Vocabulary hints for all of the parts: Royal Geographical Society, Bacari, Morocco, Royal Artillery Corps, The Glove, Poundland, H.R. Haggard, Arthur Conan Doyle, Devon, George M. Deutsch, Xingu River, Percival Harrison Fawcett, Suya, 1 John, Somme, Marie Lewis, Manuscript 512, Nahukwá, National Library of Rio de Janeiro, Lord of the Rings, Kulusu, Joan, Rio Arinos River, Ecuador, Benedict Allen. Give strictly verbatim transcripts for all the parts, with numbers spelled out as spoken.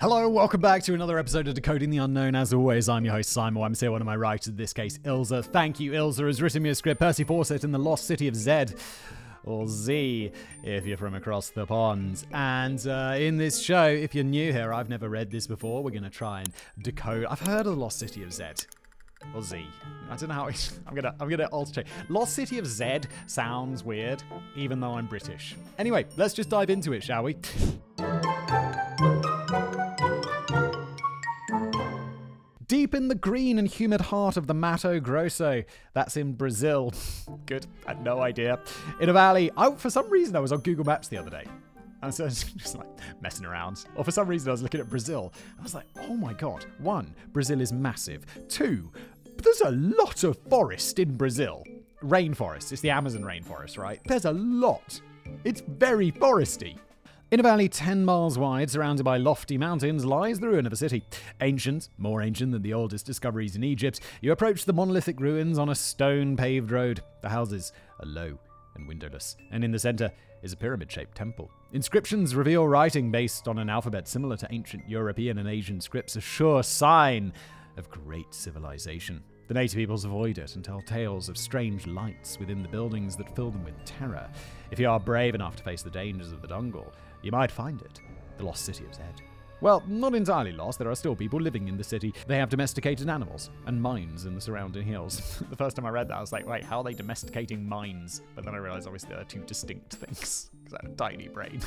Hello, welcome back to another episode of Decoding the Unknown. As always, I'm your host, Simo. I'm here, one of my writers, in this case, Ilza. Thank you, Ilza, has written me a script, Percy Fawcett in the Lost City of Z, or Z, if you're from across the pond. And uh, in this show, if you're new here, I've never read this before. We're going to try and decode. I've heard of the Lost City of Z. Or Z. I don't know how it's... I'm gonna I'm gonna alter. Lost City of Z sounds weird, even though I'm British. Anyway, let's just dive into it, shall we? Deep in the green and humid heart of the Mato Grosso. That's in Brazil. Good. I had no idea. In a valley. I, for some reason, I was on Google Maps the other day. And so I was just like messing around. Or for some reason, I was looking at Brazil. I was like, oh my God. One, Brazil is massive. Two, there's a lot of forest in Brazil. Rainforest. It's the Amazon rainforest, right? There's a lot. It's very foresty. In a valley ten miles wide, surrounded by lofty mountains, lies the ruin of a city. Ancient, more ancient than the oldest discoveries in Egypt, you approach the monolithic ruins on a stone-paved road. The houses are low and windowless, and in the center is a pyramid-shaped temple. Inscriptions reveal writing based on an alphabet similar to ancient European and Asian scripts, a sure sign of great civilization. The native peoples avoid it and tell tales of strange lights within the buildings that fill them with terror. If you are brave enough to face the dangers of the jungle, you might find it, the Lost City of Z. Well, not entirely lost, there are still people living in the city. They have domesticated animals and mines in the surrounding hills. The first time I read that, I was like, wait, how are they domesticating mines? But then I realized, obviously, they're two distinct things, because I have a tiny brain.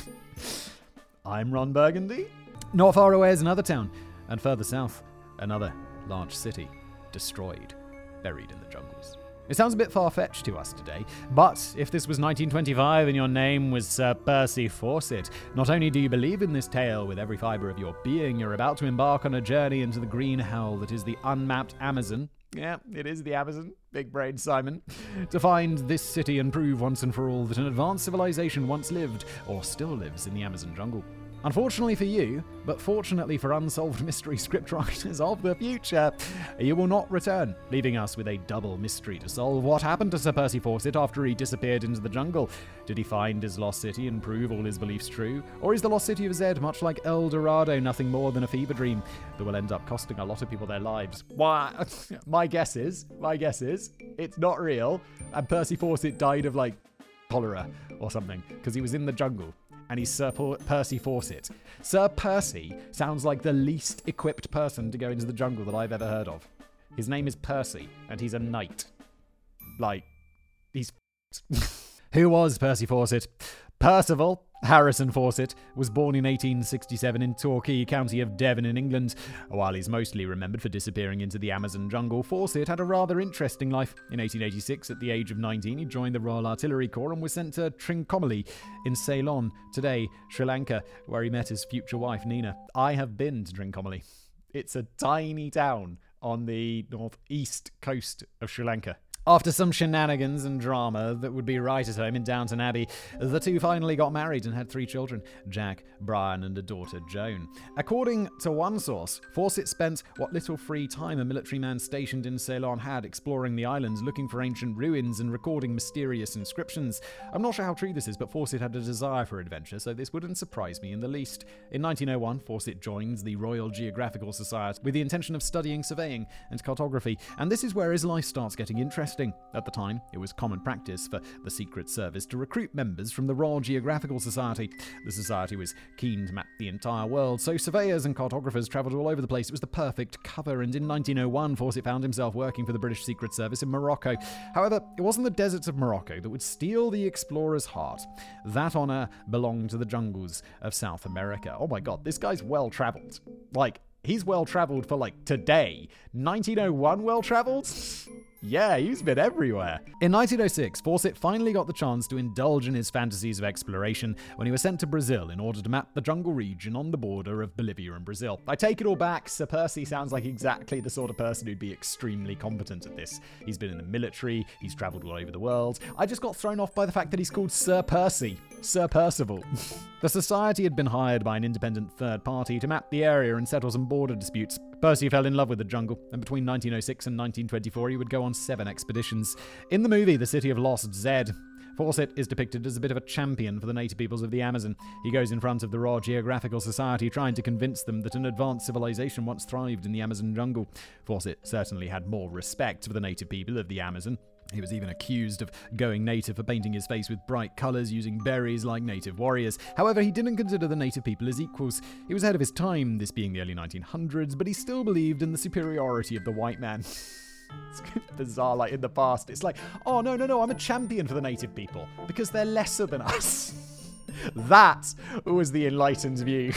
I'm Ron Burgundy. Not far away is another town, and further south, another large city. Destroyed, buried in the jungles. It sounds a bit far-fetched to us today, but if this was nineteen twenty-five and your name was Sir Percy Fawcett, not only do you believe in this tale with every fibre of your being, you're about to embark on a journey into the green hell that is the unmapped Amazon. Yeah, it is the Amazon. Big brain Simon. To find this city and prove once and for all that an advanced civilization once lived, or still lives, in the Amazon jungle. Unfortunately for you, but fortunately for unsolved mystery scriptwriters of the future, you will not return, leaving us with a double mystery to solve. What happened to Sir Percy Fawcett after he disappeared into the jungle? Did he find his lost city and prove all his beliefs true? Or is the Lost City of Z, much like El Dorado, nothing more than a fever dream that will end up costing a lot of people their lives? Why? my guess is, my guess is, it's not real, and Percy Fawcett died of, like, cholera or something, because he was in the jungle. And he's Sir Percy Fawcett. Sir Percy sounds like the least equipped person to go into the jungle that I've ever heard of. His name is Percy, and he's a knight. Like, he's Who was Percy Fawcett? Percival Harrison Fawcett was born in eighteen sixty-seven in Torquay, county of Devon in England. While he's mostly remembered for disappearing into the Amazon jungle, Fawcett had a rather interesting life. In eighteen eighty-six, at the age of nineteen, he joined the Royal Artillery Corps and was sent to Trincomalee in Ceylon, today Sri Lanka, where he met his future wife, Nina. I have been to Trincomalee. It's a tiny town on the northeast coast of Sri Lanka. After some shenanigans and drama that would be right at home in Downton Abbey, the two finally got married and had three children, Jack, Brian, and a daughter, Joan. According to one source, Fawcett spent what little free time a military man stationed in Ceylon had exploring the islands, looking for ancient ruins and recording mysterious inscriptions. I'm not sure how true this is, but Fawcett had a desire for adventure, so this wouldn't surprise me in the least. In nineteen oh one, Fawcett joins the Royal Geographical Society with the intention of studying surveying and cartography, and this is where his life starts getting interesting. At the time, it was common practice for the Secret Service to recruit members from the Royal Geographical Society. The society was keen to map the entire world, so surveyors and cartographers travelled all over the place. It was the perfect cover, and in nineteen oh one, Fawcett found himself working for the British Secret Service in Morocco. However, it wasn't the deserts of Morocco that would steal the explorer's heart. That honour belonged to the jungles of South America. Oh my God, this guy's well-travelled. Like, he's well-travelled for, like, today. nineteen oh one well-travelled? Yeah, he's been everywhere. In nineteen oh six, Fawcett finally got the chance to indulge in his fantasies of exploration when he was sent to Brazil in order to map the jungle region on the border of Bolivia and Brazil. I take it all back, Sir Percy sounds like exactly the sort of person who'd be extremely competent at this. He's been in the military, he's traveled all over the world. I just got thrown off by the fact that he's called Sir Percy. Sir Percival. The society had been hired by an independent third party to map the area and settle some border disputes. Percy fell in love with the jungle, and between nineteen oh six and nineteen twenty-four he would go on seven expeditions. In the movie The City of Lost Z, Fawcett is depicted as a bit of a champion for the native peoples of the Amazon. He goes in front of the Royal Geographical Society trying to convince them that an advanced civilization once thrived in the Amazon jungle. Fawcett certainly had more respect for the native people of the Amazon. He was even accused of going native for painting his face with bright colours using berries like native warriors. However, he didn't consider the native people as equals. He was ahead of his time, this being the early nineteen hundreds, but he still believed in the superiority of the white man. It's bizarre, like in the past. It's like, oh, no, no, no, I'm a champion for the native people because they're lesser than us. That was the enlightened view.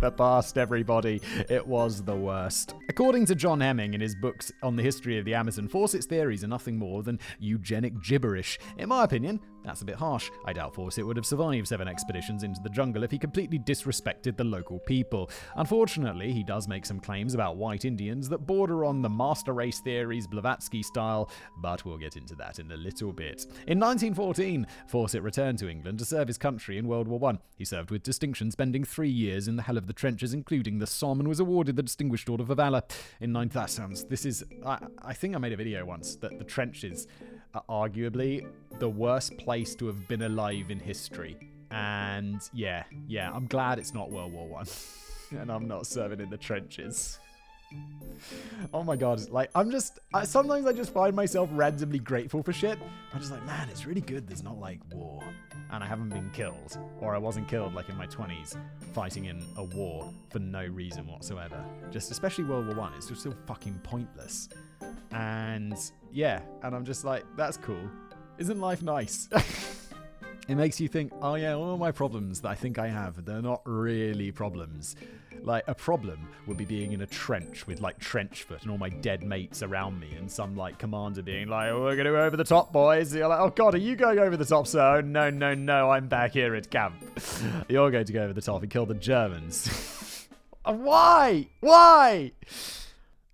The past, everybody. It was the worst. According to John Hemming in his books on the history of the Amazon, Fawcett's theories are nothing more than eugenic gibberish. In my opinion, that's a bit harsh. I doubt Fawcett would have survived seven expeditions into the jungle if he completely disrespected the local people. Unfortunately, he does make some claims about white Indians that border on the master race theories, Blavatsky style, but we'll get into that in a little bit. In nineteen fourteen, Fawcett returned to England to serve his country in World War One. He served with distinction, spending three years in the hell of the trenches, including the Somme, and was awarded the Distinguished Order for Valor. In nine, that sounds, this is, I, I think I made a video once that the trenches are arguably the worst place to have been alive in history. And yeah, yeah, I'm glad it's not World War One, and I'm not serving in the trenches. Oh my god, like, I'm just, I, sometimes I just find myself randomly grateful for shit. I'm just like, man, it's really good there's not, like, war. And I haven't been killed, or I wasn't killed, like, in my twenties, fighting in a war for no reason whatsoever. Just, especially World War One, it's just so fucking pointless. And, yeah, and I'm just like, that's cool. Isn't life nice? It makes you think, oh yeah, all my problems that I think I have, they're not really problems. Like, a problem would be being in a trench with, like, trench foot and all my dead mates around me and some, like, commander being like, oh, we're going to go over the top, boys. And you're like, oh, God, are you going over the top, sir? Oh, no, no, no, I'm back here at camp. You're going to go over the top and kill the Germans. Why? Why?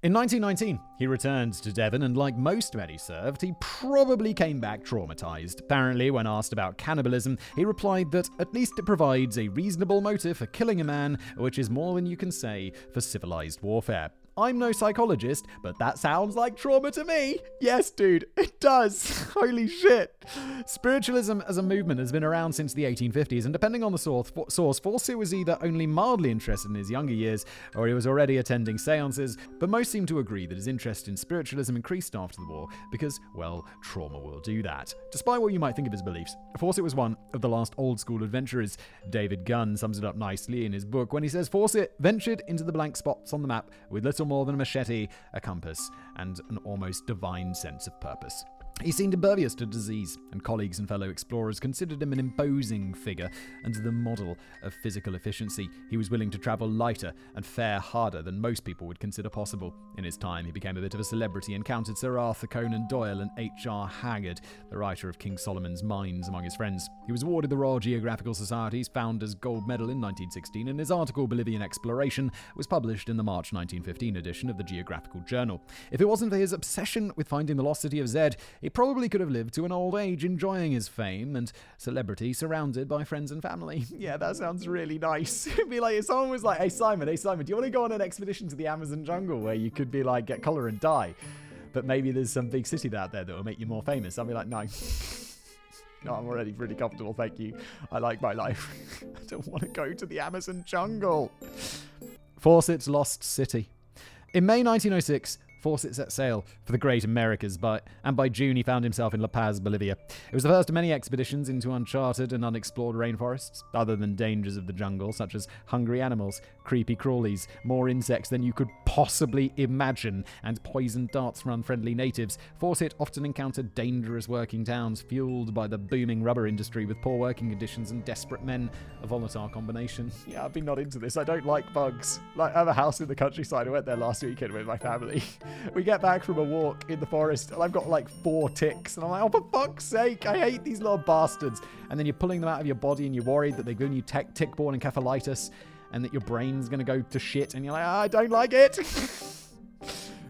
In nineteen nineteen, he returned to Devon, and like most men he served, he probably came back traumatized. Apparently, when asked about cannibalism, he replied that at least it provides a reasonable motive for killing a man, which is more than you can say for civilized warfare. I'm no psychologist, but that sounds like trauma to me. Yes, dude, it does. Holy shit. Spiritualism as a movement has been around since the eighteen fifties, and depending on the source, source Fawcett was either only mildly interested in his younger years, or he was already attending seances, but most seem to agree that his interest in spiritualism increased after the war, because, well, trauma will do that. Despite what you might think of his beliefs, Fawcett was one of the last old-school adventurers. David Gunn sums it up nicely in his book when he says Fawcett ventured into the blank spots on the map with little more than a machete, a compass, and an almost divine sense of purpose. He seemed impervious to disease, and colleagues and fellow explorers considered him an imposing figure and the model of physical efficiency. He was willing to travel lighter and fare harder than most people would consider possible. In his time, he became a bit of a celebrity and counted Sir Arthur Conan Doyle and H R Haggard, the writer of King Solomon's Mines, among his friends. He was awarded the Royal Geographical Society's Founders Gold Medal in nineteen sixteen, and his article, Bolivian Exploration, was published in the March nineteen fifteen edition of the Geographical Journal. If it wasn't for his obsession with finding the Lost City of Z, he probably could have lived to an old age, enjoying his fame and celebrity, surrounded by friends and family. Yeah, that sounds really nice. It'd be like if someone was like, hey, Simon, hey, Simon, do you want to go on an expedition to the Amazon jungle where you could be like, get cholera and die? But maybe there's some big city out there that will make you more famous. I'd be like, no. No, I'm already pretty comfortable, thank you. I like my life. I don't want to go to the Amazon jungle. Fawcett's Lost City. In May nineteen oh six, Fawcett set sail for the Great Americas, but, and by June he found himself in La Paz, Bolivia. It was the first of many expeditions into uncharted and unexplored rainforests, other than dangers of the jungle, such as hungry animals, creepy crawlies, more insects than you could possibly imagine, and poison darts from unfriendly natives. Fawcett often encountered dangerous working towns fueled by the booming rubber industry with poor working conditions and desperate men, a volatile combination. Yeah, I've been not into this. I don't like bugs. Like, I have a house in the countryside. I went there last weekend with my family. We get back from a walk in the forest and I've got like four ticks and I'm like, oh, for fuck's sake, I hate these little bastards. And then you're pulling them out of your body and you're worried that they've given you tick-borne encephalitis and that your brain's going to go to shit and you're like, oh, I don't like it.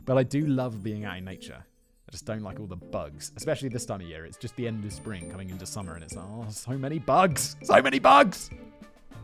But I do love being out in nature. I just don't like all the bugs, especially this time of year. It's just the end of spring coming into summer and it's like, oh, so many bugs, so many bugs.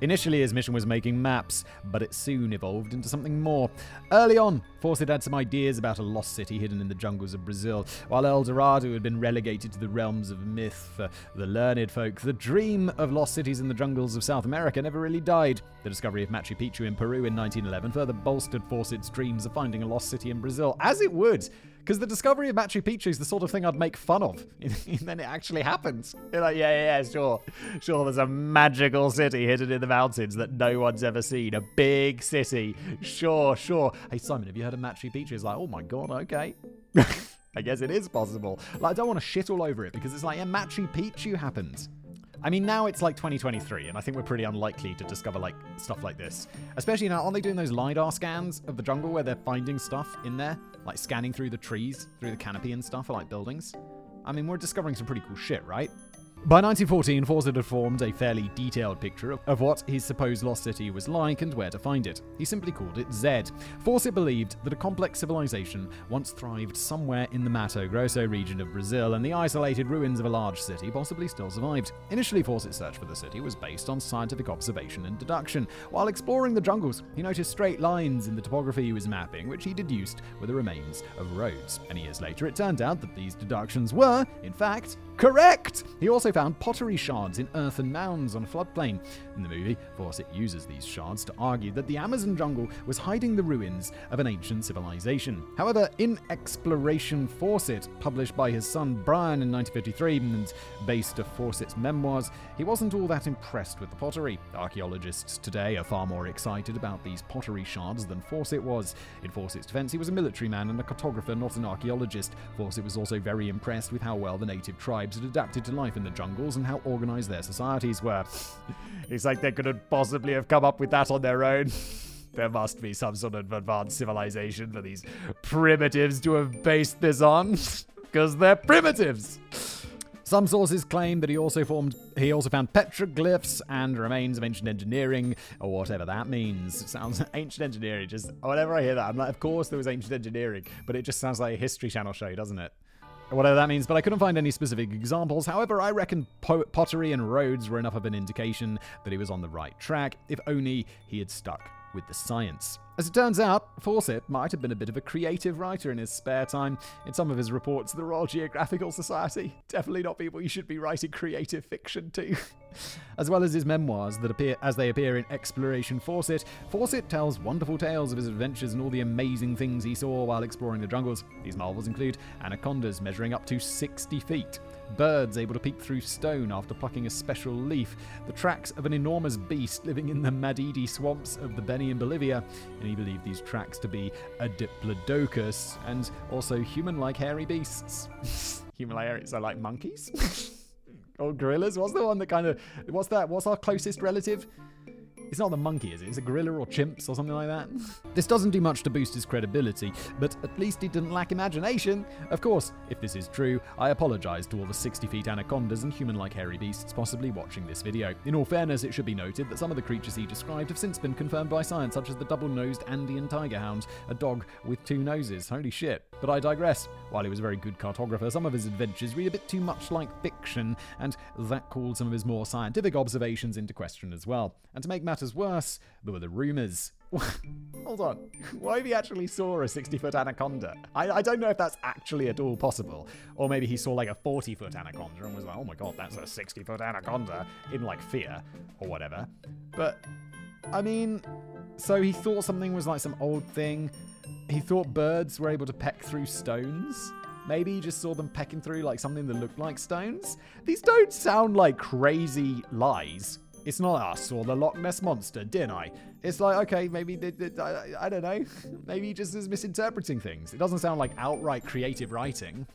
Initially, his mission was making maps, but it soon evolved into something more. Early on, Fawcett had some ideas about a lost city hidden in the jungles of Brazil, while El Dorado had been relegated to the realms of myth. For the learned folk, the dream of lost cities in the jungles of South America never really died. The discovery of Machu Picchu in Peru in nineteen eleven further bolstered Fawcett's dreams of finding a lost city in Brazil, as it would. Because the discovery of Machu Picchu is the sort of thing I'd make fun of. And then it actually happens. You're like, yeah, yeah, yeah, sure. Sure, there's a magical city hidden in the mountains that no one's ever seen. A big city. Sure, sure. Hey, Simon, have you heard of Machu Picchu? It's like, oh my God, okay. I guess it is possible. Like, I don't want to shit all over it because it's like, yeah, Machu Picchu happens. I mean, now it's like twenty twenty-three, and I think we're pretty unlikely to discover like stuff like this. Especially now, aren't they doing those LiDAR scans of the jungle where they're finding stuff in there? Like scanning through the trees, through the canopy and stuff, or like buildings? I mean, we're discovering some pretty cool shit, right? By nineteen fourteen, Fawcett had formed a fairly detailed picture of what his supposed lost city was like and where to find it. He simply called it Zed. Fawcett believed that a complex civilization once thrived somewhere in the Mato Grosso region of Brazil, and the isolated ruins of a large city possibly still survived. Initially, Fawcett's search for the city was based on scientific observation and deduction. While exploring the jungles, he noticed straight lines in the topography he was mapping, which he deduced were the remains of roads. And years later, it turned out that these deductions were, in fact, correct! He also found pottery shards in earthen mounds on a floodplain. In the movie, Fawcett uses these shards to argue that the Amazon jungle was hiding the ruins of an ancient civilization. However, in Exploration Fawcett, published by his son Brian in nineteen fifty-three and based on Fawcett's memoirs, he wasn't all that impressed with the pottery. Archaeologists today are far more excited about these pottery shards than Fawcett was. In Fawcett's defense, he was a military man and a cartographer, not an archaeologist. Fawcett was also very impressed with how well the native tribes had adapted to life in the jungles and how organized their societies were. It's like they couldn't possibly have come up with that on their own. There must be some sort of advanced civilization for these primitives to have based this on, because they're primitives. Some sources claim that he also formed, he also found petroglyphs and remains of ancient engineering, or whatever that means. It sounds ancient engineering. Just whenever I hear that, I'm like, of course there was ancient engineering, but it just sounds like a History Channel show, doesn't it? Whatever that means, but I couldn't find any specific examples. However, I reckon po- pottery and roads were enough of an indication that he was on the right track, if only he had stuck with the science. As it turns out, Fawcett might have been a bit of a creative writer in his spare time. In some of his reports, the Royal Geographical Society, definitely not people you should be writing creative fiction to. As well as his memoirs that appear as they appear in Exploration Fawcett, Fawcett tells wonderful tales of his adventures and all the amazing things he saw while exploring the jungles. These marvels include anacondas measuring up to sixty feet, birds able to peek through stone after plucking a special leaf, the tracks of an enormous beast living in the Madidi swamps of the Beni in Bolivia, and he believed these tracks to be a diplodocus and also human-like hairy beasts. Human-like hairy, so like monkeys? Or gorillas? What's the one that kind of... What's that? What's our closest relative? It's not the monkey, is it? It's a gorilla or chimps or something like that. This doesn't do much to boost his credibility, but at least he didn't lack imagination. Of course, if this is true, I apologize to all the sixty feet anacondas and human-like hairy beasts possibly watching this video. In all fairness, it should be noted that some of the creatures he described have since been confirmed by science, such as the double-nosed Andean tiger hound, a dog with two noses. Holy shit. But I digress. While he was a very good cartographer, some of his adventures read a bit too much like fiction, and that called some of his more scientific observations into question as well. And to make matters as worse, there were the rumors. Hold on. What if he actually saw a sixty-foot anaconda? I, I don't know if that's actually at all possible. Or maybe he saw like a forty-foot anaconda and was like, oh my God, that's a sixty-foot anaconda, in like fear or whatever. But, I mean, so he thought something was like some old thing. He thought birds were able to peck through stones. Maybe he just saw them pecking through like something that looked like stones. These don't sound like crazy lies. It's not us or the Loch Ness Monster, didn't I? It's like, okay, maybe, they, they, I, I don't know. Maybe he just is misinterpreting things. It doesn't sound like outright creative writing.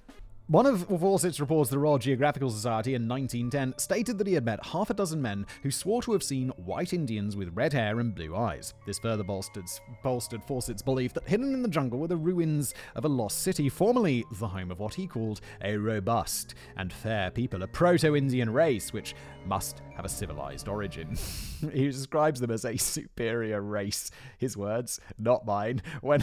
One of Fawcett's reports to the Royal Geographical Society in nineteen ten stated that he had met half a dozen men who swore to have seen white Indians with red hair and blue eyes. This further bolstered, bolstered Fawcett's belief that hidden in the jungle were the ruins of a lost city, formerly the home of what he called a robust and fair people, a proto-Indian race which must have a civilized origin. He describes them as a superior race. His words, not mine. When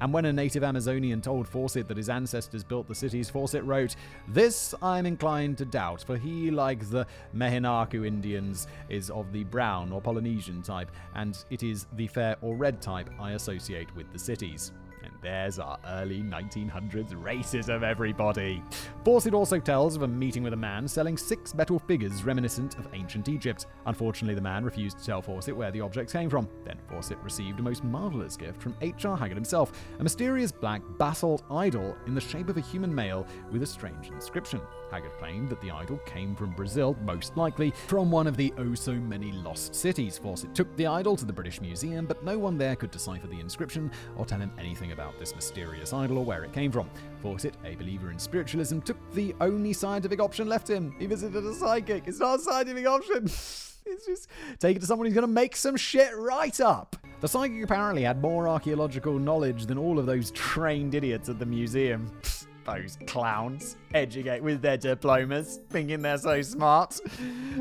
and when a native Amazonian told Fawcett that his ancestors built the cities, Fawcett wrote, "This I'm inclined to doubt, for he, like the Mehenaku Indians, is of the brown or Polynesian type, and it is the fair or red type I associate with the cities." And there's our early nineteen hundreds racism, everybody. Fawcett also tells of a meeting with a man selling six metal figures reminiscent of ancient Egypt. Unfortunately, the man refused to tell Fawcett where the objects came from. Then Fawcett received a most marvelous gift from H R Haggard himself, a mysterious black basalt idol in the shape of a human male with a strange inscription. Haggard claimed that the idol came from Brazil, most likely from one of the oh-so-many lost cities. Fawcett took the idol to the British Museum, but no one there could decipher the inscription or tell him anything about this mysterious idol or where it came from. Fawcett, a believer in spiritualism, took the only scientific option left him. He visited a psychic. It's not a scientific option. It's just take it to someone who's going to make some shit right up. The psychic apparently had more archaeological knowledge than all of those trained idiots at the museum. Those clowns, educate with their diplomas, thinking they're so smart.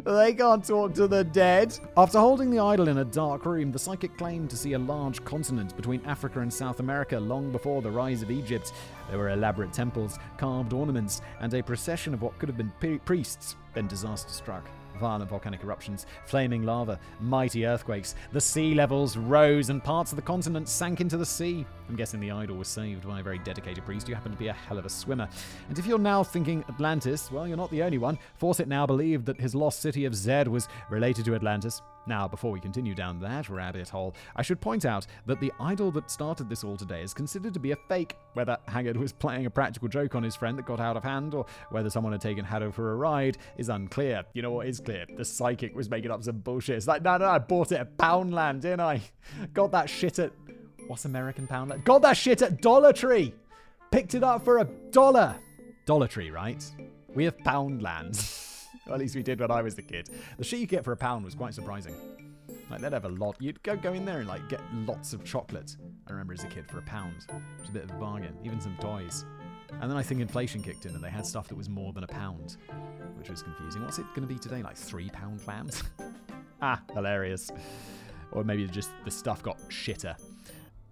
They can't talk to the dead. After holding the idol in a dark room, the psychic claimed to see a large continent between Africa and South America long before the rise of Egypt. There were elaborate temples, carved ornaments, and a procession of what could have been priests. Then disaster struck. Violent volcanic eruptions, flaming lava, mighty earthquakes. The sea levels rose and parts of the continent sank into the sea. I'm guessing the idol was saved by a very dedicated priest who happened to be a hell of a swimmer. And if you're now thinking Atlantis, well, you're not the only one. Fawcett now believed that his lost city of Z was related to Atlantis. Now, before we continue down that rabbit hole, I should point out that the idol that started this all today is considered to be a fake. Whether Haggard was playing a practical joke on his friend that got out of hand, or whether someone had taken Haddo for a ride, is unclear. You know what is clear? The psychic was making up some bullshit. It's like, no, no, I bought it at Poundland, didn't I? Got that shit at... What's American Poundland? Got that shit at Dollar Tree! Picked it up for a dollar! Dollar Tree, right? We have Poundland. Well, at least we did when I was a kid. The shit you get for a pound was quite surprising. Like, they'd have a lot. You'd go, go in there and, like, get lots of chocolate. I remember as a kid for a pound. It was a bit of a bargain. Even some toys. And then I think inflation kicked in and they had stuff that was more than a pound, which was confusing. What's it going to be today? Like, three pound clams? Ah, hilarious. Or maybe just the stuff got shitter.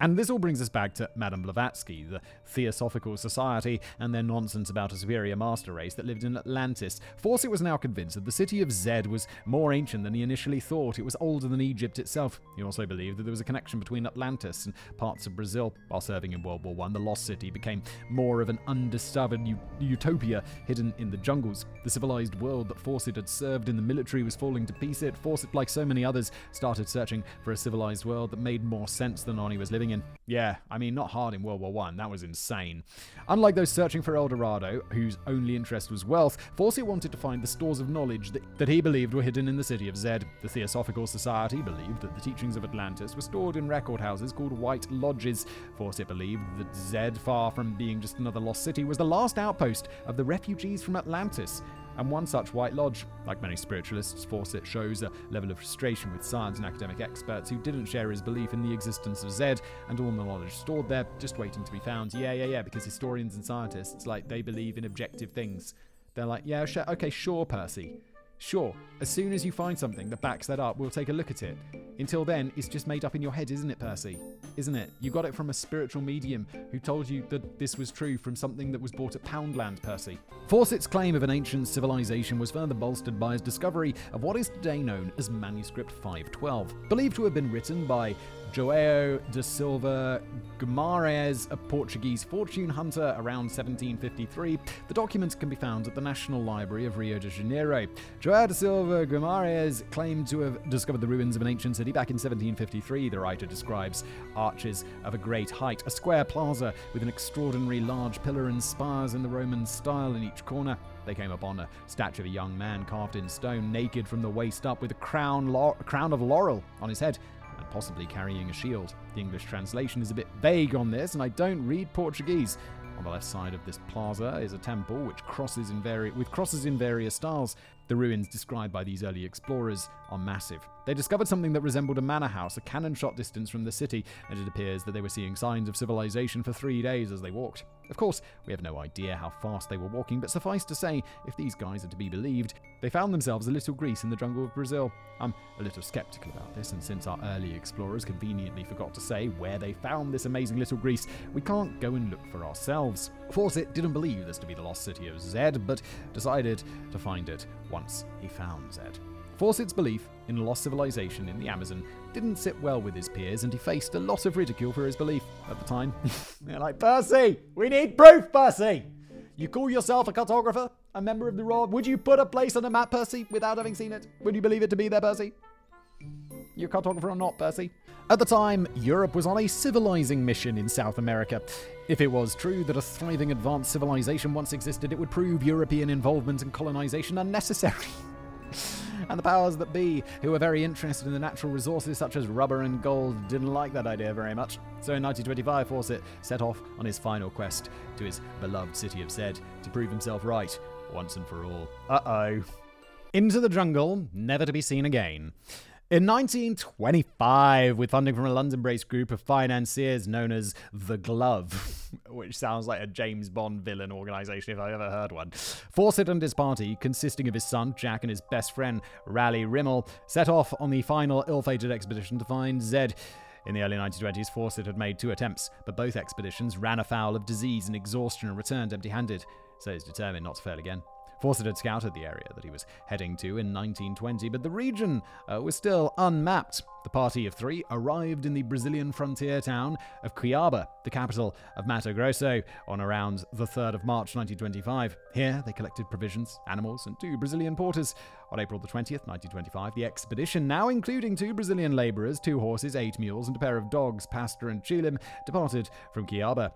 And this all brings us back to Madame Blavatsky, the Theosophical Society, and their nonsense about a superior master race that lived in Atlantis. Fawcett was now convinced that the city of Zed was more ancient than he initially thought. It was older than Egypt itself. He also believed that there was a connection between Atlantis and parts of Brazil. While serving in World War One, the lost city became more of an undiscovered u- utopia hidden in the jungles. The civilized world that Fawcett had served in the military was falling to pieces. Fawcett, like so many others, started searching for a civilized world that made more sense than the one he was living in. In. Yeah, I mean, not hard in World War One. That was insane. Unlike those searching for El Dorado, whose only interest was wealth, Fawcett wanted to find the stores of knowledge that, that he believed were hidden in the city of Zed. The Theosophical Society believed that the teachings of Atlantis were stored in record houses called White Lodges. Fawcett believed that Zed, far from being just another lost city, was the last outpost of the refugees from Atlantis. And one such White Lodge. Like many spiritualists, Fawcett shows a level of frustration with science and academic experts who didn't share his belief in the existence of Zed and all the knowledge stored there, just waiting to be found. Yeah, yeah, yeah, because historians and scientists, like, they believe in objective things. They're like, yeah, sh- okay, sure, Percy. Sure, as soon as you find something that backs that up, we'll take a look at it. Until then, it's just made up in your head, isn't it, Percy? Isn't it? You got it from a spiritual medium who told you that this was true from something that was bought at Poundland, Percy. Fawcett's claim of an ancient civilization was further bolstered by his discovery of what is today known as Manuscript five twelve, believed to have been written by João de Silva Guimarães, a Portuguese fortune hunter, around seventeen fifty-three. The documents can be found at the National Library of Rio de Janeiro. João de Silva Guimarães claimed to have discovered the ruins of an ancient city back in seventeen fifty-three. The writer describes arches of a great height, a square plaza with an extraordinary large pillar and spires in the Roman style in each corner. They came upon a statue of a young man carved in stone, naked from the waist up, with a crown, lo- crown of laurel on his head, and possibly carrying a shield. The English translation is a bit vague on this, and I don't read Portuguese. On the left side of this plaza is a temple which crosses in vari- with crosses in various styles. The ruins described by these early explorers are massive. They discovered something that resembled a manor house a cannon shot distance from the city, and it appears that they were seeing signs of civilization for three days as they walked. Of course, we have no idea how fast they were walking, but suffice to say, if these guys are to be believed, they found themselves a little Greece in the jungle of Brazil. I'm a little skeptical about this, and since our early explorers conveniently forgot to say where they found this amazing little Greece, we can't go and look for ourselves. Fawcett didn't believe this to be the lost city of Z, but decided to find it once he found Z. Fawcett's belief in lost civilization in the Amazon didn't sit well with his peers, and he faced a lot of ridicule for his belief at the time. They're like, Percy, we need proof, Percy! You call yourself a cartographer, a member of the Royal... Would you put a place on a map, Percy, without having seen it? Would you believe it to be there, Percy? You're a cartographer or not, Percy? At the time, Europe was on a civilizing mission in South America. If it was true that a thriving advanced civilization once existed, it would prove European involvement and colonization unnecessary. And the powers that be, who were very interested in the natural resources such as rubber and gold, didn't like that idea very much. So in nineteen twenty-five, Fawcett set off on his final quest to his beloved city of Z to prove himself right once and for all. Uh-oh. Into the jungle, never to be seen again. In nineteen twenty-five, with funding from a London-based group of financiers known as The Glove, which sounds like a James Bond villain organisation if I've ever heard one, Fawcett and his party, consisting of his son Jack and his best friend Raleigh Rimmel, set off on the final ill-fated expedition to find Zed. In the early nineteen twenties, Fawcett had made two attempts, but both expeditions ran afoul of disease and exhaustion and returned empty-handed, so he's determined not to fail again. Fawcett had scouted the area that he was heading to in nineteen twenty, but the region uh, was still unmapped. The party of three arrived in the Brazilian frontier town of Cuiabá, the capital of Mato Grosso, on around the third of March nineteen twenty-five. Here, they collected provisions, animals, and two Brazilian porters. On April the twentieth, nineteen twenty-five, the expedition, now including two Brazilian laborers, two horses, eight mules, and a pair of dogs, Pastor and Chilim, departed from Cuiabá.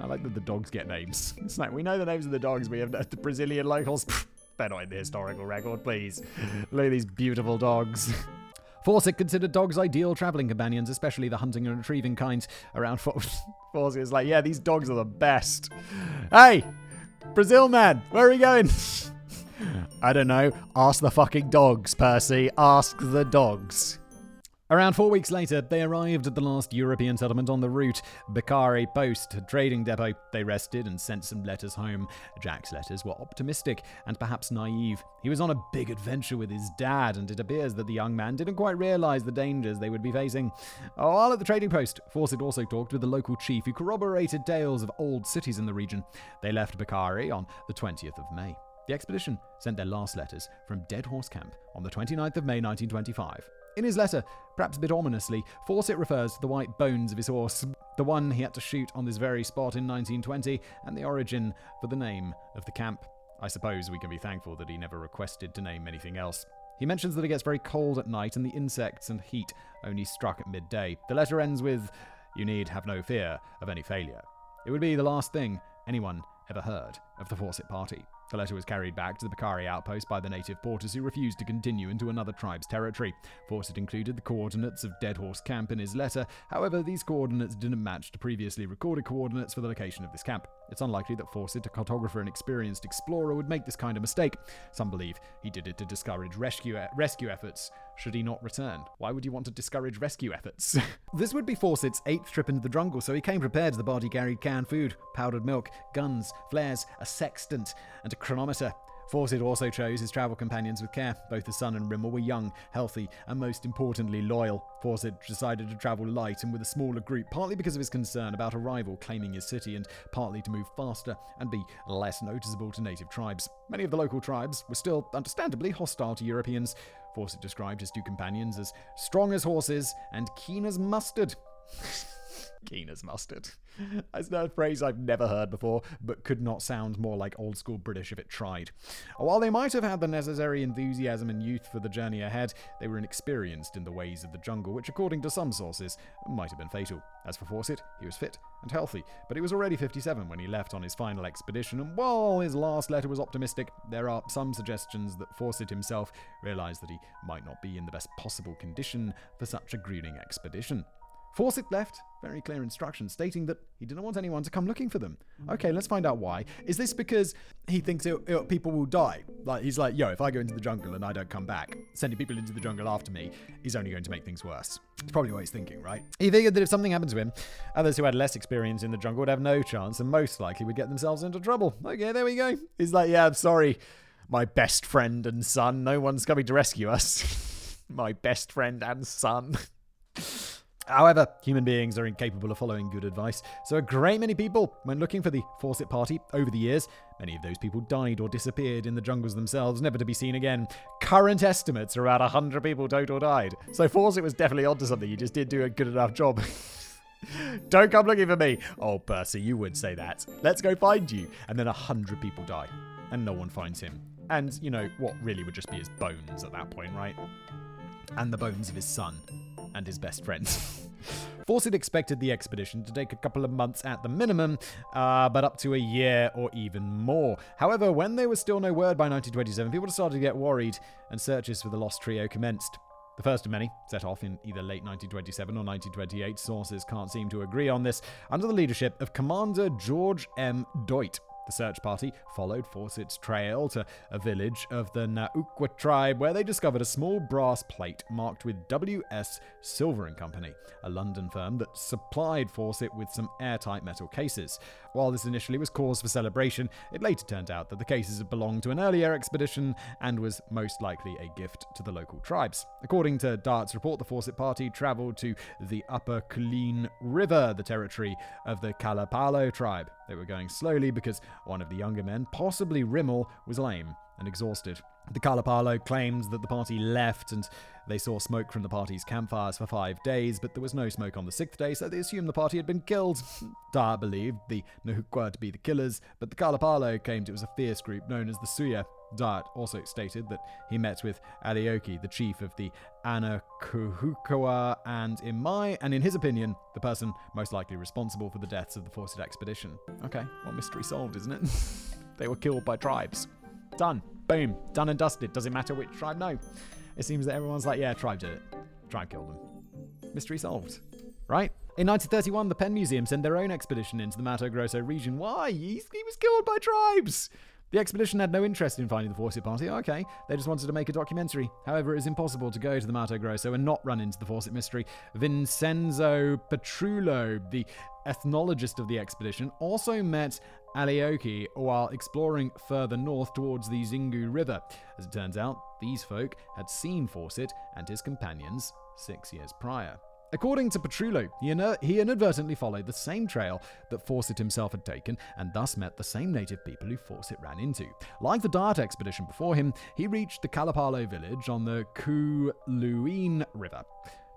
I like that the dogs get names. It's like, we know the names of the dogs, we have the Brazilian locals. They're not in the historical record, please. Look at these beautiful dogs. Fawcett considered dogs ideal travelling companions, especially the hunting and retrieving kind. Around Faw- Fawcett was like, yeah, these dogs are the best. Hey, Brazil man, where are we going? I don't know. Ask the fucking dogs, Percy. Ask the dogs. Around four weeks later, they arrived at the last European settlement on the route, Bacari Post, a trading depot. They rested and sent some letters home. Jack's letters were optimistic and perhaps naive. He was on a big adventure with his dad, and it appears that the young man didn't quite realize the dangers they would be facing. While at the trading post, Fawcett also talked with the local chief, who corroborated tales of old cities in the region. They left Bacari on the twentieth of May. The expedition sent their last letters from Dead Horse Camp on the twenty-ninth of May nineteen twenty-five. In his letter, perhaps a bit ominously, Fawcett refers to the white bones of his horse, the one he had to shoot on this very spot in nineteen twenty, and the origin for the name of the camp. I suppose we can be thankful that he never requested to name anything else. He mentions that it gets very cold at night, and the insects and heat only struck at midday. The letter ends with, "You need have no fear of any failure." It would be the last thing anyone ever heard of the Fawcett party. The letter was carried back to the Bacari outpost by the native porters, who refused to continue into another tribe's territory. Fawcett included the coordinates of Dead Horse Camp in his letter. However, these coordinates didn't match to previously recorded coordinates for the location of this camp. It's unlikely that Fawcett, a cartographer and experienced explorer, would make this kind of mistake. Some believe he did it to discourage rescue rescue efforts should he not return. Why would you want to discourage rescue efforts? This would be Fawcett's eighth trip into the jungle, so he came prepared. The party carried canned food, powdered milk, guns, flares, a sextant, and a chronometer. Fawcett also chose his travel companions with care. Both his son and Rimmel were young, healthy, and most importantly, loyal. Fawcett decided to travel light and with a smaller group, partly because of his concern about a rival claiming his city, and partly to move faster and be less noticeable to native tribes. Many of the local tribes were still, understandably, hostile to Europeans. Fawcett described his two companions as strong as horses and keen as mustard. Keen as mustard. That's a phrase I've never heard before, but could not sound more like old-school British if it tried. While they might have had the necessary enthusiasm and youth for the journey ahead, they were inexperienced in the ways of the jungle, which, according to some sources, might have been fatal. As for Fawcett, he was fit and healthy, but he was already fifty-seven when he left on his final expedition, and while his last letter was optimistic, there are some suggestions that Fawcett himself realised that he might not be in the best possible condition for such a grueling expedition. Fawcett left very clear instructions stating that he didn't want anyone to come looking for them. Okay, let's find out why. Is this because he thinks it, it, people will die? Like, he's like, yo, if I go into the jungle and I don't come back, sending people into the jungle after me is only going to make things worse. It's probably what he's thinking, right? He figured that if something happened to him, others who had less experience in the jungle would have no chance and most likely would get themselves into trouble. Okay, there we go. He's like, yeah, I'm sorry, my best friend and son. No one's coming to rescue us. My best friend and son. However, human beings are incapable of following good advice, so a great many people went looking for the Fawcett party over the years. Many of those people died or disappeared in the jungles themselves, never to be seen again. Current estimates are around one hundred people total died. So Fawcett was definitely onto something, he just didn't do a good enough job. Don't come looking for me. Oh, Percy, you would say that. Let's go find you. And then one hundred people die, and no one finds him. And, you know, what really would just be his bones at that point, right? And the bones of his son. And his best friend. Fawcett expected the expedition to take a couple of months at the minimum, uh, but up to a year or even more. However, when there was still no word by nineteen twenty-seven, people started to get worried, and searches for the lost trio commenced. The first of many, set off in either late nineteen twenty-seven or nineteen twenty-eight, sources can't seem to agree on this, under the leadership of Commander George M. Deutsch. The search party followed Fawcett's trail to a village of the Nahukwá tribe, where they discovered a small brass plate marked with W S Silver and Company, a London firm that supplied Fawcett with some airtight metal cases. While this initially was cause for celebration, it later turned out that the cases had belonged to an earlier expedition and was most likely a gift to the local tribes. According to Dart's report, the Fawcett party travelled to the Upper Kuluene River, the territory of the Kalapalo tribe. They were going slowly because one of the younger men, possibly Rimmel, was lame and exhausted. The Kalapalo claims that the party left and they saw smoke from the party's campfires for five days, but there was no smoke on the sixth day, so they assumed the party had been killed. Dart believed the Nahukwá to be the killers, but the Kalapalo claimed it was a fierce group known as the Suya. Dart also stated that he met with Alioki, the chief of the Anakuhukoa and Imai, and in his opinion, the person most likely responsible for the deaths of the Fawcett expedition. Okay, well, mystery solved, isn't it? They were killed by tribes. Done. Boom. Done and dusted. Doesn't matter which tribe, no. It seems that everyone's like, yeah, tribe did it. Tribe killed them. Mystery solved. Right? In nineteen thirty-one, the Penn Museum sent their own expedition into the Mato Grosso region. Why? He, he was killed by tribes! The expedition had no interest in finding the Fawcett party. Okay, they just wanted to make a documentary. However, it was impossible to go to the Mato Grosso and not run into the Fawcett mystery. Vincenzo Petrullo, the ethnologist of the expedition, also met Alioki while exploring further north towards the Xingu River. As it turns out, these folk had seen Fawcett and his companions six years prior. According to Petrullo, he inadvertently followed the same trail that Fawcett himself had taken and thus met the same native people who Fawcett ran into. Like the Dart expedition before him, he reached the Kalapalo village on the Kuluene River.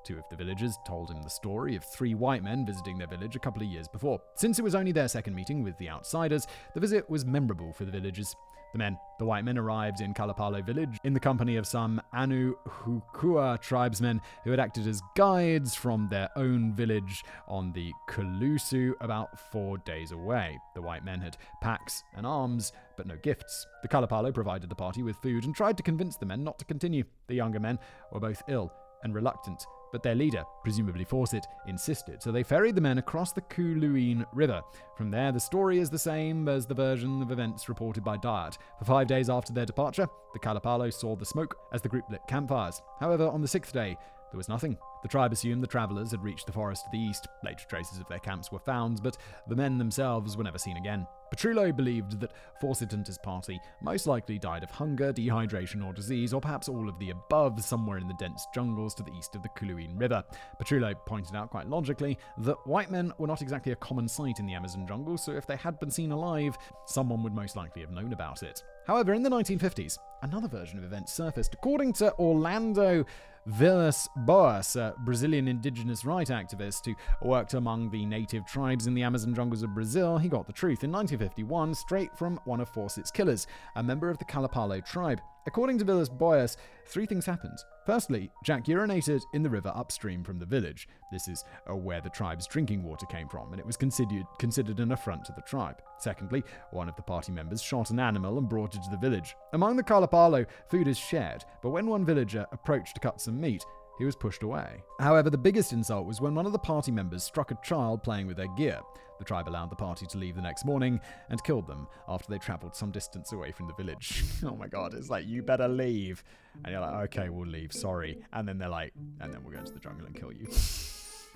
Two of the villagers told him the story of three white men visiting their village a couple of years before. Since it was only their second meeting with the outsiders, the visit was memorable for the villagers. The men, the white men, arrived in Kalapalo village in the company of some Anahuhua tribesmen who had acted as guides from their own village on the Kulusu, about four days away. The white men had packs and arms, but no gifts. The Kalapalo provided the party with food and tried to convince the men not to continue. The younger men were both ill and reluctant, but their leader, presumably Fawcett, insisted, so they ferried the men across the Kuluene River. From there, the story is the same as the version of events reported by Dart. For five days after their departure, the Kalapalo saw the smoke as the group lit campfires. However, on the sixth day, there was nothing. The tribe assumed the travelers had reached the forest to the east. Later traces of their camps were found, but the men themselves were never seen again. Petrullo believed that Fawcett and his party most likely died of hunger, dehydration, or disease, or perhaps all of the above, somewhere in the dense jungles to the east of the Kuluene River. Petrullo pointed out quite logically that white men were not exactly a common sight in the Amazon jungle, so if they had been seen alive, someone would most likely have known about it. However, in the nineteen fifties, another version of events surfaced. According to Orlando Villas-Bôas, a Brazilian indigenous rights activist who worked among the native tribes in the Amazon jungles of Brazil, he got the truth in nineteen fifty-one straight from one of Fawcett's killers, a member of the Kalapalo tribe. According to Villas-Bôas, three things happened. Firstly, Jack urinated in the river upstream from the village. This is uh, where the tribe's drinking water came from, and it was considered considered an affront to the tribe. Secondly, one of the party members shot an animal and brought it to the village. Among the Kalapalo, food is shared, but when one villager approached to cut some meat, He was pushed away. However, the biggest insult was when one of the party members struck a child playing with their gear. The tribe allowed the party to leave the next morning and killed them after they traveled some distance away from the village. Oh my god, it's like, you better leave. And you're like, okay, we'll leave, sorry. And then they're like, and then we'll go into the jungle and kill you.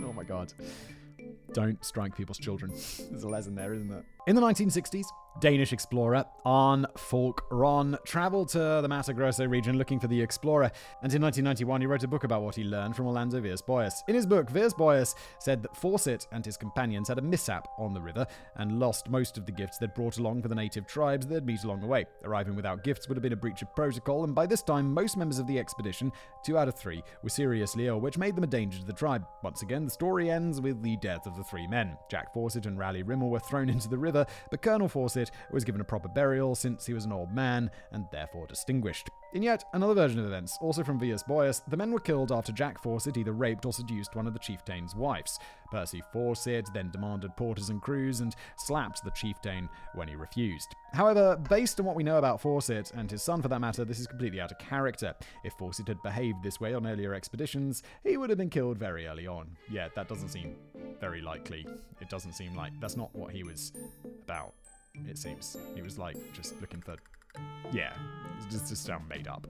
Oh my god. Don't strike people's children. There's a lesson there, isn't there? In the nineteen sixties, Danish explorer Arne Falk Ron traveled to the Mato Grosso region looking for the explorer, and in nineteen ninety-one he wrote a book about what he learned from Orlando Villas-Bôas. In his book, Villas-Bôas said that Fawcett and his companions had a mishap on the river and lost most of the gifts they'd brought along for the native tribes they'd meet along the way. Arriving without gifts would have been a breach of protocol, and by this time most members of the expedition, two out of three, were seriously ill, which made them a danger to the tribe. Once again, the story ends with the death of the three men. Jack Fawcett and Raleigh Rimmel were thrown into the river, but Colonel Fawcett was given a proper burial since he was an old man and therefore distinguished. In yet another version of events, also from Villas-Bôas, the men were killed after Jack Fawcett either raped or seduced one of the chieftain's wives. Percy Fawcett then demanded porters and crews and slapped the chieftain when he refused. However, based on what we know about Fawcett, and his son for that matter, this is completely out of character. If Fawcett had behaved this way on earlier expeditions, he would have been killed very early on. Yeah, that doesn't seem very likely. It doesn't seem like that's not what he was about, it seems. He was like just looking for... yeah, it just, just sound made up.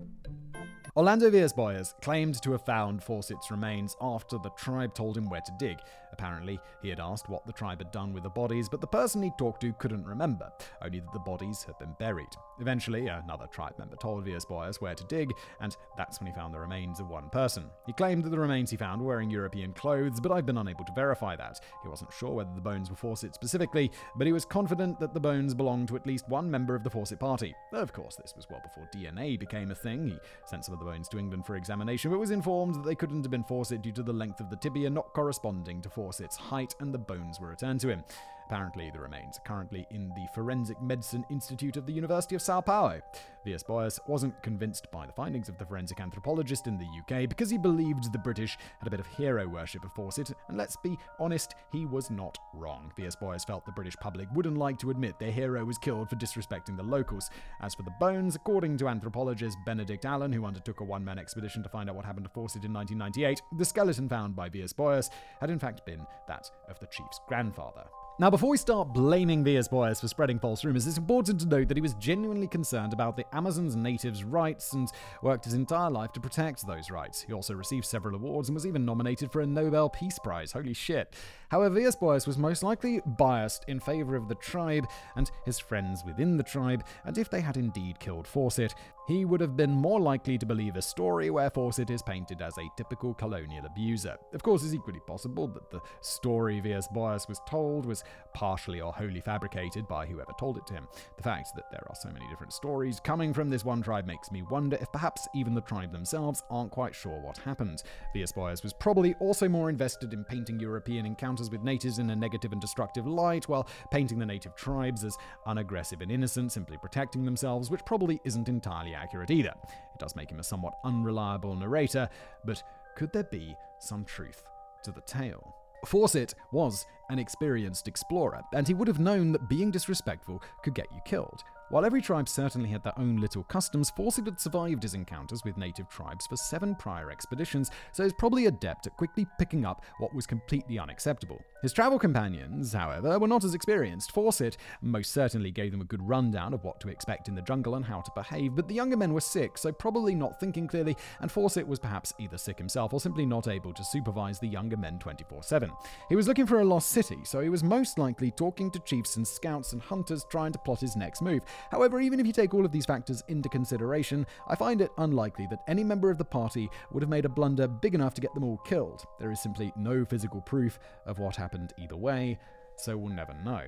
Orlando Villas-Bôas claimed to have found Fawcett's remains after the tribe told him where to dig. Apparently, he had asked what the tribe had done with the bodies, but the person he talked to couldn't remember, only that the bodies had been buried. Eventually, another tribe member told Villas-Bôas where to dig, and that's when he found the remains of one person. He claimed that the remains he found were wearing European clothes, but I've been unable to verify that. He wasn't sure whether the bones were Fawcett specifically, but he was confident that the bones belonged to at least one member of the Fawcett party. Of course, this was well before D N A became a thing. He sent some of the bones to England for examination, but was informed that they couldn't have been Fawcett due to the length of the tibia not corresponding to Fawcett's height, and the bones were returned to him. Apparently, the remains are currently in the Forensic Medicine Institute of the University of Sao Paulo. Villas-Bôas wasn't convinced by the findings of the forensic anthropologist in the U K because he believed the British had a bit of hero worship of Fawcett, and let's be honest, he was not wrong. Villas-Bôas felt the British public wouldn't like to admit their hero was killed for disrespecting the locals. As for the bones, according to anthropologist Benedict Allen, who undertook a one-man expedition to find out what happened to Fawcett in nineteen ninety-eight, the skeleton found by Villas-Bôas had in fact been that of the chief's grandfather. Now, before we start blaming Villas-Bôas for spreading false rumors, it's important to note that he was genuinely concerned about the Amazon's natives' rights and worked his entire life to protect those rights. He also received several awards and was even nominated for a Nobel Peace Prize. Holy shit. However, Villas-Bôas was most likely biased in favor of the tribe and his friends within the tribe, and if they had indeed killed Fawcett, he would have been more likely to believe a story where Fawcett is painted as a typical colonial abuser. Of course, it's equally possible that the story Villas-Bôas was told was partially or wholly fabricated by whoever told it to him. The fact that there are so many different stories coming from this one tribe makes me wonder if perhaps even the tribe themselves aren't quite sure what happened. Villas-Bôas was probably also more invested in painting European encounters with natives in a negative and destructive light, while painting the native tribes as unaggressive and innocent, simply protecting themselves, which probably isn't entirely accurate either. It does make him a somewhat unreliable narrator, but could there be some truth to the tale? Fawcett was an experienced explorer, and he would have known that being disrespectful could get you killed. While every tribe certainly had their own little customs, Fawcett had survived his encounters with native tribes for seven prior expeditions, so he's probably adept at quickly picking up what was completely unacceptable. His travel companions, however, were not as experienced. Fawcett most certainly gave them a good rundown of what to expect in the jungle and how to behave, but the younger men were sick, so probably not thinking clearly, and Fawcett was perhaps either sick himself or simply not able to supervise the younger men twenty-four seven. He was looking for a lost city, so he was most likely talking to chiefs and scouts and hunters trying to plot his next move. However, even if you take all of these factors into consideration, I find it unlikely that any member of the party would have made a blunder big enough to get them all killed. There is simply no physical proof of what happened either way, so we'll never know.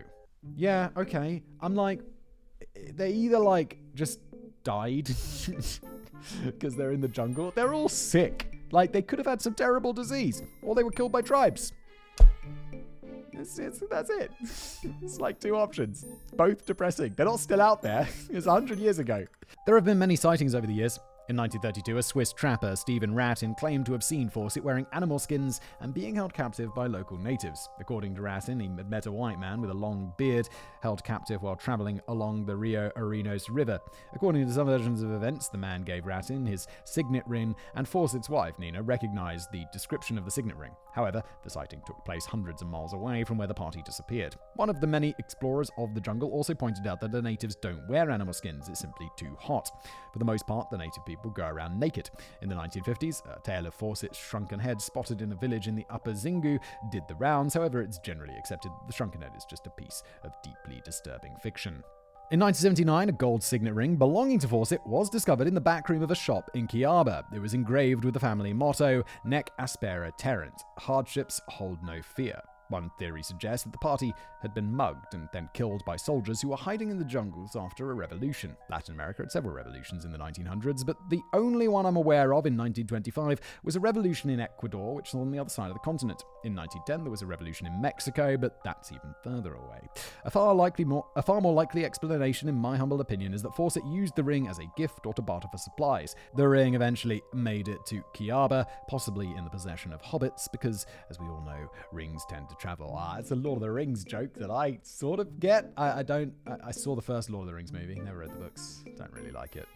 Yeah, okay. I'm like, they either like just died because they're in the jungle. They're all sick. Like, they could have had some terrible disease, or they were killed by tribes. It's, it's, that's it. It's like two options. Both depressing. They're not still out there. It's one hundred years ago. There have been many sightings over the years. In nineteen thirty-two, a Swiss trapper, Stephen Ratin, claimed to have seen Fawcett wearing animal skins and being held captive by local natives. According to Ratin, he had met a white man with a long beard held captive while traveling along the Rio Arinos River. According to some versions of events, the man gave Ratin his signet ring, and Fawcett's wife, Nina, recognized the description of the signet ring. However, the sighting took place hundreds of miles away from where the party disappeared. One of the many explorers of the jungle also pointed out that the natives don't wear animal skins, it's simply too hot. For the most part, the native people go around naked. In the nineteen fifties, a tale of Fawcett's shrunken head spotted in a village in the upper Xingu did the rounds, however it's generally accepted that the shrunken head is just a piece of deeply disturbing fiction. In nineteen seventy-nine, a gold signet ring belonging to Fawcett was discovered in the back room of a shop in Cuiabá. It was engraved with the family motto, Nec aspera terrent, hardships hold no fear. One theory suggests that the party had been mugged and then killed by soldiers who were hiding in the jungles after a revolution. Latin America had several revolutions in the nineteen hundreds, but the only one I'm aware of in nineteen twenty-five was a revolution in Ecuador, which is on the other side of the continent. In nineteen ten, there was a revolution in Mexico, but that's even further away. A far likely more, a far more likely explanation, in my humble opinion, is that Fawcett used the ring as a gift or to barter for supplies. The ring eventually made it to Cuiabá, possibly in the possession of hobbits, because, as we all know, rings tend to travel. Ah, it's a Lord of the Rings joke that I sort of get. I, I don't... I, I saw the first Lord of the Rings movie, never read the books, don't really like it.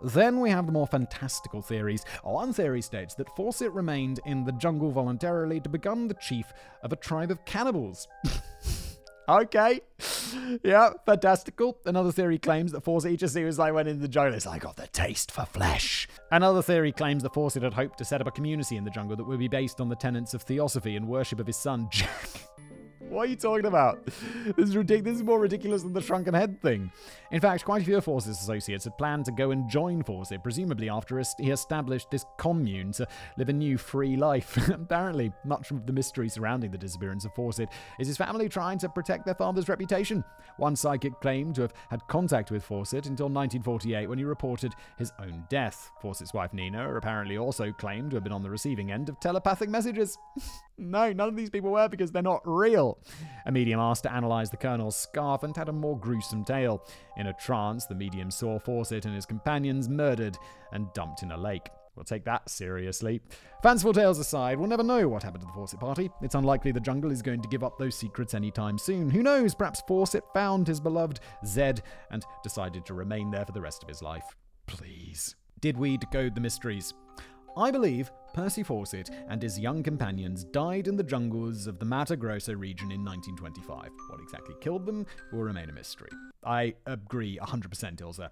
Then we have the more fantastical theories. One theory states that Fawcett remained in the jungle voluntarily to become the chief of a tribe of cannibals. Okay. Yeah, fantastical. Another theory claims that Fawcett, just as I went into the jungle, it's like, I got the taste for flesh. Another theory claims that Fawcett had hoped to set up a community in the jungle that would be based on the tenets of theosophy and worship of his son, Jack. What are you talking about? This is ridiculous. This is more ridiculous than the shrunken head thing. In fact, quite a few of Fawcett's associates had planned to go and join Fawcett, presumably after he established this commune to live a new free life. Apparently, much of the mystery surrounding the disappearance of Fawcett is his family trying to protect their father's reputation. One psychic claimed to have had contact with Fawcett until nineteen forty-eight, when he reported his own death. Fawcett's wife, Nina, apparently also claimed to have been on the receiving end of telepathic messages. No, none of these people were, because they're not real. A medium asked to analyze the colonel's scarf and had a more gruesome tale. In a trance, the medium saw Fawcett and his companions murdered and dumped in a lake. We'll take that seriously. Fanciful tales aside, we'll never know what happened to the Fawcett party. It's unlikely the jungle is going to give up those secrets anytime soon. Who knows, perhaps Fawcett found his beloved Zed and decided to remain there for the rest of his life. Please. Did we decode the mysteries? I believe Percy Fawcett and his young companions died in the jungles of the Mato Grosso region in nineteen twenty-five. What exactly killed them will remain a mystery. I agree one hundred percent, Ilza.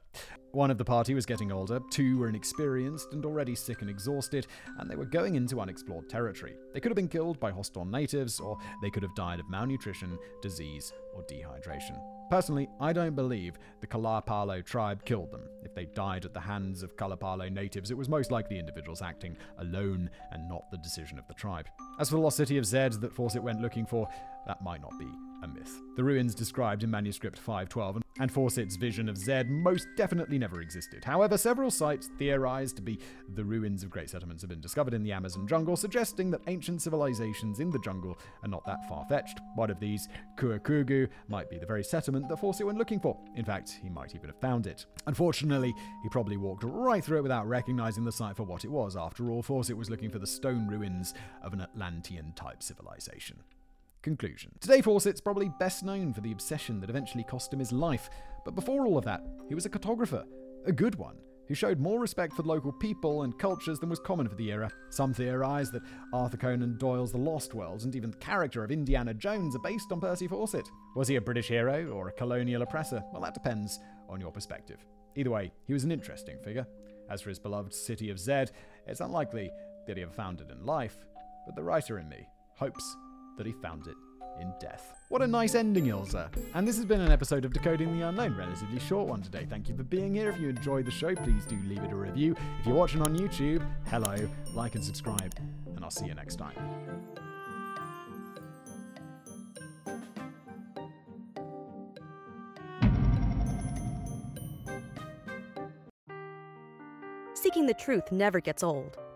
One of the party was getting older, two were inexperienced and already sick and exhausted, and they were going into unexplored territory. They could have been killed by hostile natives, or they could have died of malnutrition, disease, or dehydration. Personally, I don't believe the Kalapalo tribe killed them. If they died at the hands of Kalapalo natives, it was most likely individuals acting alone and not the decision of the tribe. As for the Lost City of Z that Fawcett went looking for, that might not be a myth. The ruins described in Manuscript five twelve and Fawcett's vision of Z most definitely never existed. However, several sites theorized to be the ruins of great settlements have been discovered in the Amazon jungle, suggesting that ancient civilizations in the jungle are not that far-fetched. One of these, Kuakugu, might be the very settlement that Fawcett went looking for. In fact, he might even have found it. Unfortunately, he probably walked right through it without recognizing the site for what it was. After all, Fawcett was looking for the stone ruins of an Atlantean-type civilization. Conclusion. Today, Fawcett's probably best known for the obsession that eventually cost him his life. But before all of that, he was a cartographer, a good one, who showed more respect for local people and cultures than was common for the era. Some theorise that Arthur Conan Doyle's The Lost World and even the character of Indiana Jones are based on Percy Fawcett. Was he a British hero or a colonial oppressor? Well, that depends on your perspective. Either way, he was an interesting figure. As for his beloved City of Z, it's unlikely that he ever found it in life, but the writer in me hopes that he found it in death. What a nice ending, Ilza. And this has been an episode of Decoding the Unknown, relatively short one today. Thank you for being here. If you enjoyed the show, please do leave it a review. If you're watching on YouTube, hello, like and subscribe, and I'll see you next time. Seeking the truth never gets old.